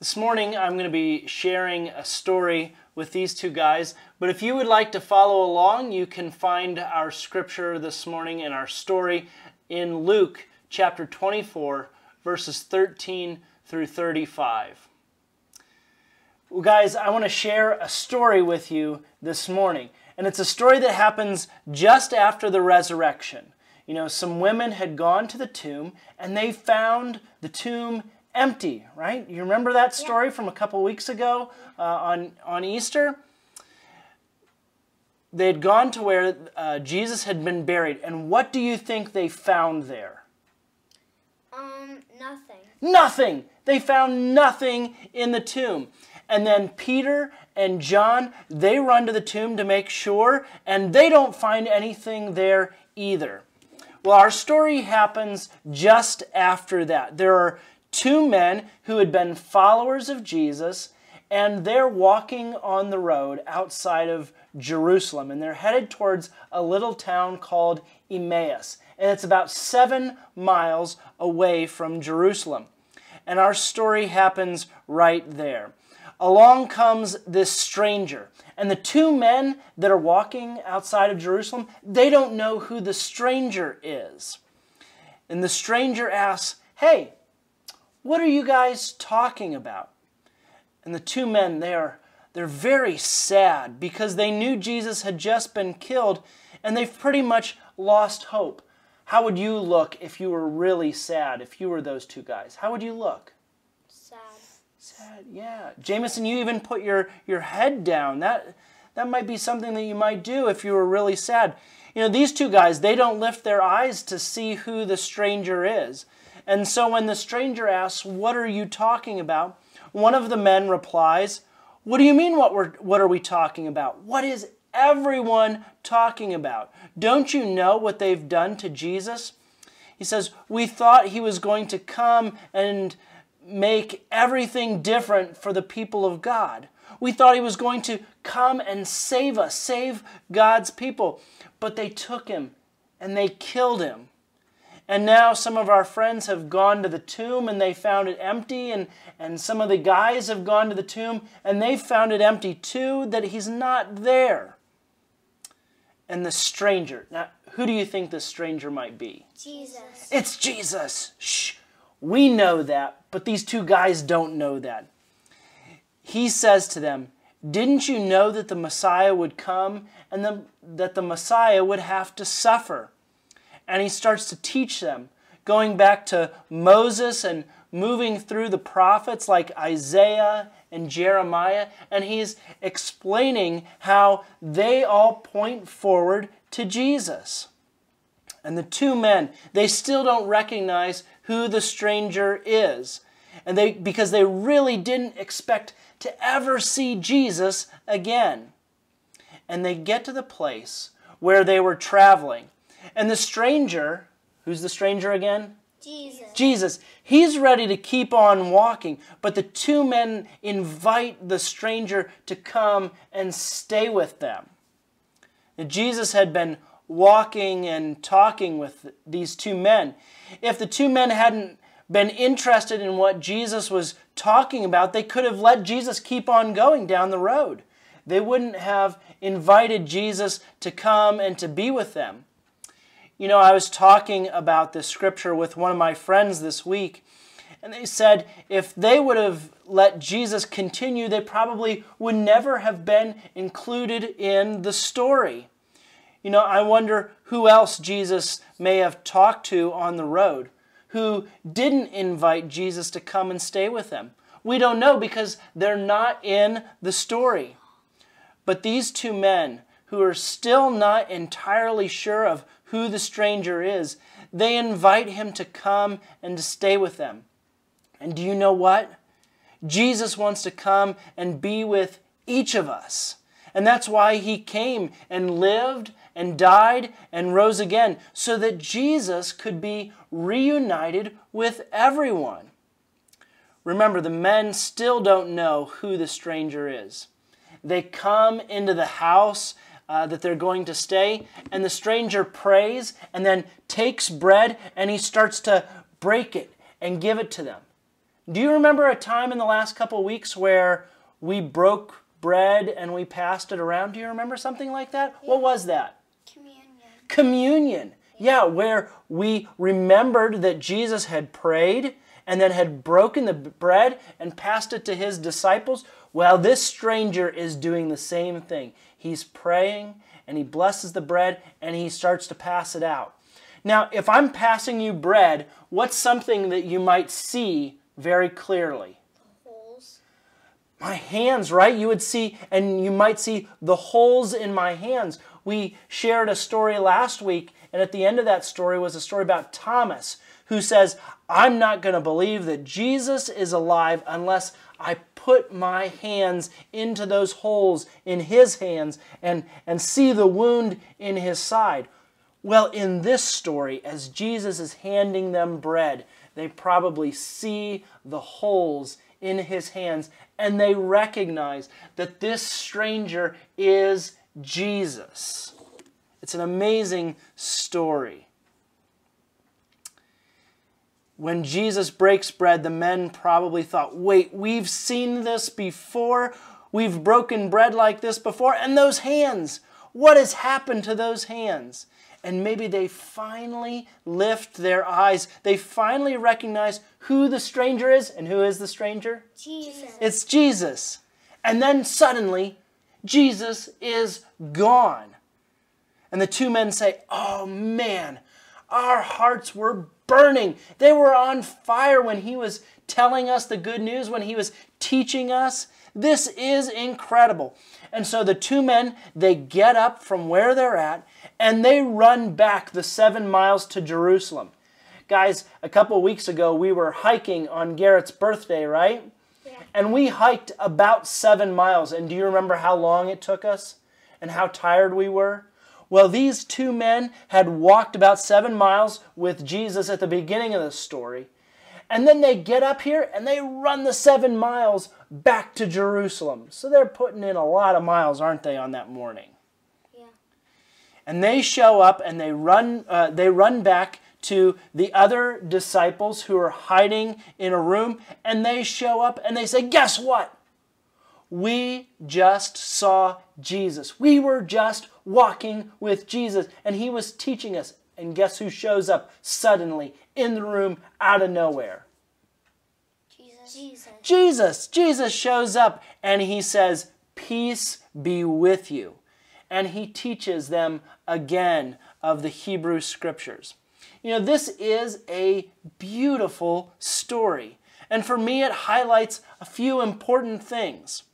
This morning I'm going to be sharing a story with these two guys, but if you would like to follow along, you can find our scripture this morning and our story in Luke chapter 24, verses 13 through 35. Well, guys, I want to share a story with you this morning, and it's a story that happens just after the resurrection. You know, some women had gone to the tomb, and they found the tomb empty, right? You remember that story from a couple weeks ago on Easter? They had gone to where Jesus had been buried, and what do you think they found there? Nothing. Nothing! They found nothing in the tomb. And then Peter and John, they run to the tomb to make sure, and they don't find anything there either. Well, our story happens just after that. There are two men who had been followers of Jesus, and they're walking on the road outside of Jerusalem, and they're headed towards a little town called Emmaus, and it's about 7 miles away from Jerusalem. And our story happens right there. Along comes this stranger, and the two men that are walking outside of Jerusalem, they don't know who the stranger is. And the stranger asks, "Hey, what are you guys talking about?" And the two men, they're very sad because they knew Jesus had just been killed and they've pretty much lost hope. How would you look if you were really sad, if you were those two guys? How would you look? Sad. Sad, yeah. Jamison, you even put your head down. That might be something that you might do if you were really sad. You know, these two guys, they don't lift their eyes to see who the stranger is. And so when the stranger asks, "What are you talking about?" one of the men replies, "What do you mean what are we talking about? What is everyone talking about? Don't you know what they've done to Jesus?" He says, "We thought he was going to come and make everything different for the people of God. We thought he was going to come and save us, save God's people. But they took him and they killed him. And now some of our friends have gone to the tomb and they found it empty, and some of the guys have gone to the tomb and they found it empty too, that he's not there." And the stranger, now who do you think the stranger might be? Jesus. It's Jesus. Shh. We know that, but these two guys don't know that. He says to them, "Didn't you know that the Messiah would come and that the Messiah would have to suffer?" And he starts to teach them, going back to Moses and moving through the prophets like Isaiah and Jeremiah. And he's explaining how they all point forward to Jesus. And the two men, they still don't recognize who the stranger is, and because they really didn't expect to ever see Jesus again. And they get to the place where they were traveling. And the stranger, who's the stranger again? Jesus. Jesus. He's ready to keep on walking, but the two men invite the stranger to come and stay with them. Now, Jesus had been walking and talking with these two men. If the two men hadn't been interested in what Jesus was talking about, they could have let Jesus keep on going down the road. They wouldn't have invited Jesus to come and to be with them. You know, I was talking about this scripture with one of my friends this week, and they said if they would have let Jesus continue, they probably would never have been included in the story. You know, I wonder who else Jesus may have talked to on the road, who didn't invite Jesus to come and stay with them. We don't know because they're not in the story. But these two men who are still not entirely sure of who the stranger is, they invite him to come and to stay with them. And do you know what? Jesus wants to come and be with each of us. And that's why he came and lived and died and rose again, so that Jesus could be reunited with everyone. Remember, the men still don't know who the stranger is. They come into the house that they're going to stay, and the stranger prays and then takes bread and he starts to break it and give it to them. Do you remember a time in the last couple of weeks where we broke bread and we passed it around? Do you remember something like that? Yeah. What was that? Communion. Communion. Yeah, where we remembered that Jesus had prayed and then had broken the bread and passed it to his disciples. Well, this stranger is doing the same thing. He's praying and he blesses the bread and he starts to pass it out. Now, if I'm passing you bread, what's something that you might see very clearly? The holes. My hands, right? You would see, and you might see the holes in my hands. We shared a story last week, and at the end of that story was a story about Thomas, who says, I'm not going to believe that Jesus is alive unless I put my hands into those holes in his hands and see the wound in his side. Well, in this story, as Jesus is handing them bread, they probably see the holes in his hands, and they recognize that this stranger is Jesus. It's an amazing story. When Jesus breaks bread, the men probably thought, wait, we've seen this before. We've broken bread like this before. And those hands, what has happened to those hands? And maybe they finally lift their eyes. They finally recognize who the stranger is. And who is the stranger? Jesus. It's Jesus. And then suddenly, Jesus is gone. And the two men say, oh man, our hearts were burning. They were on fire when he was telling us the good news, when he was teaching us. This is incredible. And so the two men, they get up from where they're at and they run back the 7 miles to Jerusalem. Guys, a couple of weeks ago, we were hiking on Garrett's birthday, right? Yeah. And we hiked about 7 miles. And do you remember how long it took us and how tired we were? Well, these two men had walked about 7 miles with Jesus at the beginning of the story. And then they get up here and they run the 7 miles back to Jerusalem. So they're putting in a lot of miles, aren't they, on that morning? Yeah. And they show up and they run back to the other disciples who are hiding in a room. And they show up and they say, guess what? We just saw Jesus. We were just walking with Jesus, and he was teaching us. And guess who shows up suddenly in the room out of nowhere? Jesus shows up, and he says, peace be with you. And he teaches them again of the Hebrew Scriptures. You know, this is a beautiful story. And for me, it highlights a few important things.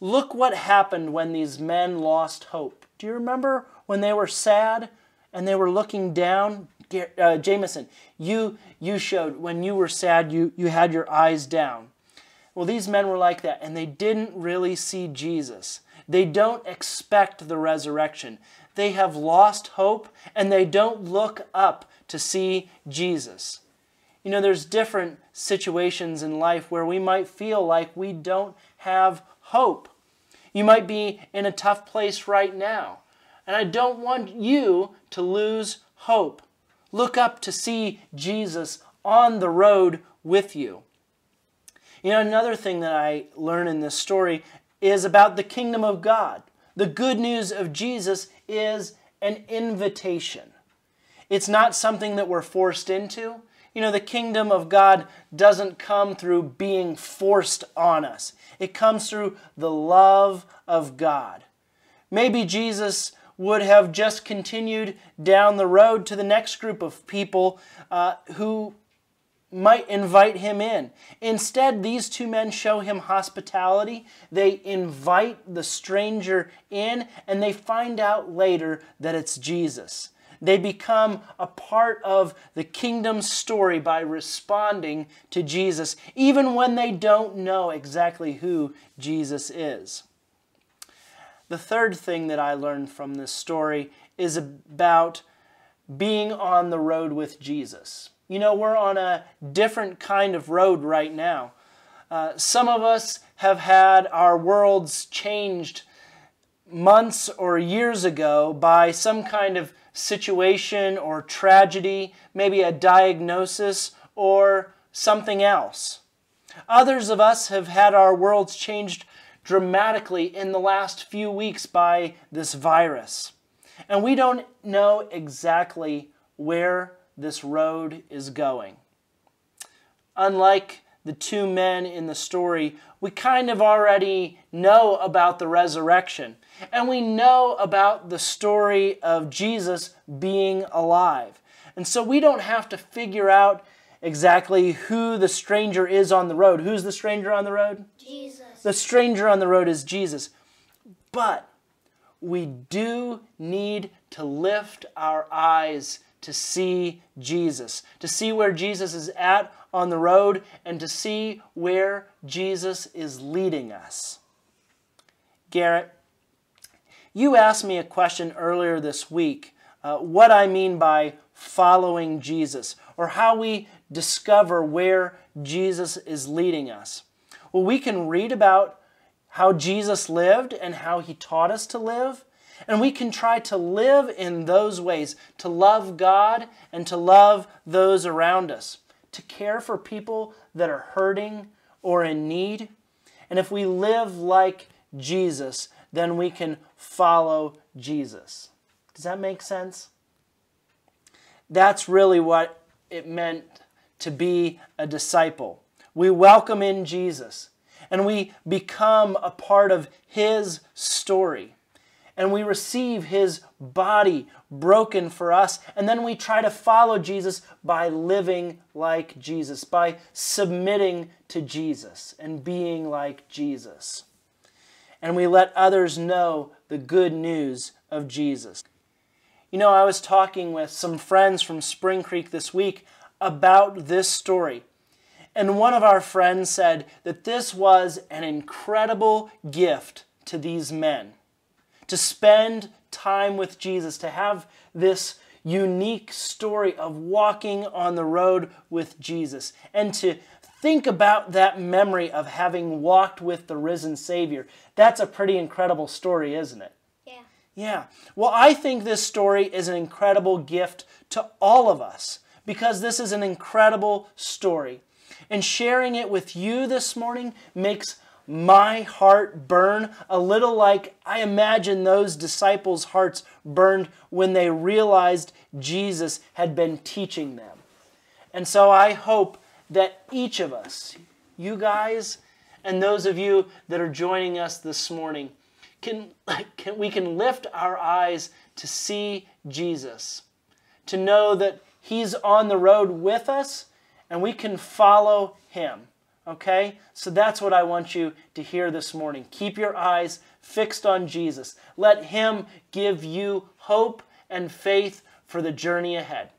Look what happened when these men lost hope. Do you remember when they were sad and they were looking down? Jameson, you showed when you were sad, you had your eyes down. Well, these men were like that, and they didn't really see Jesus. They don't expect the resurrection. They have lost hope, and they don't look up to see Jesus. You know, there's different situations in life where we might feel like we don't have hope. You might be in a tough place right now, and I don't want you to lose hope. Look up to see Jesus on the road with you. You know, another thing that I learn in this story is about the kingdom of God. The good news of Jesus is an invitation. It's not something that we're forced into. You know, the kingdom of God doesn't come through being forced on us. It comes through the love of God. Maybe Jesus would have just continued down the road to the next group of people who might invite him in. Instead, these two men show him hospitality. They invite the stranger in, and they find out later that it's Jesus. They become a part of the kingdom story by responding to Jesus, even when they don't know exactly who Jesus is. The third thing that I learned from this story is about being on the road with Jesus. You know, we're on a different kind of road right now. Some of us have had our worlds changed months or years ago by some kind of situation or tragedy, maybe a diagnosis or something else. Others of us have had our worlds changed dramatically in the last few weeks by this virus. And we don't know exactly where this road is going. Unlike the two men in the story, we kind of already know about the resurrection. And we know about the story of Jesus being alive. And so we don't have to figure out exactly who the stranger is on the road. Who's the stranger on the road? Jesus. The stranger on the road is Jesus. But we do need to lift our eyes to see Jesus, to see where Jesus is at on the road, and to see where Jesus is leading us. Garrett, you asked me a question earlier this week, what I mean by following Jesus, or how we discover where Jesus is leading us. Well, we can read about how Jesus lived and how he taught us to live, and we can try to live in those ways, to love God and to love those around us, to care for people that are hurting or in need. And if we live like Jesus, then we can follow Jesus. Does that make sense? That's really what it meant to be a disciple. We welcome in Jesus, and we become a part of his story. And we receive his body broken for us. And then we try to follow Jesus by living like Jesus, by submitting to Jesus and being like Jesus. And we let others know the good news of Jesus. You know, I was talking with some friends from Spring Creek this week about this story. And one of our friends said that this was an incredible gift to these men, to spend time with Jesus, to have this unique story of walking on the road with Jesus, and to think about that memory of having walked with the risen Savior. That's a pretty incredible story, isn't it? Yeah. Yeah. Well, I think this story is an incredible gift to all of us, because this is an incredible story. And sharing it with you this morning makes my heart burn a little like I imagine those disciples' hearts burned when they realized Jesus had been teaching them. And so I hope that each of us, you guys and those of you that are joining us this morning, we can lift our eyes to see Jesus, to know that he's on the road with us and we can follow him. Okay? So that's what I want you to hear this morning. Keep your eyes fixed on Jesus. Let him give you hope and faith for the journey ahead.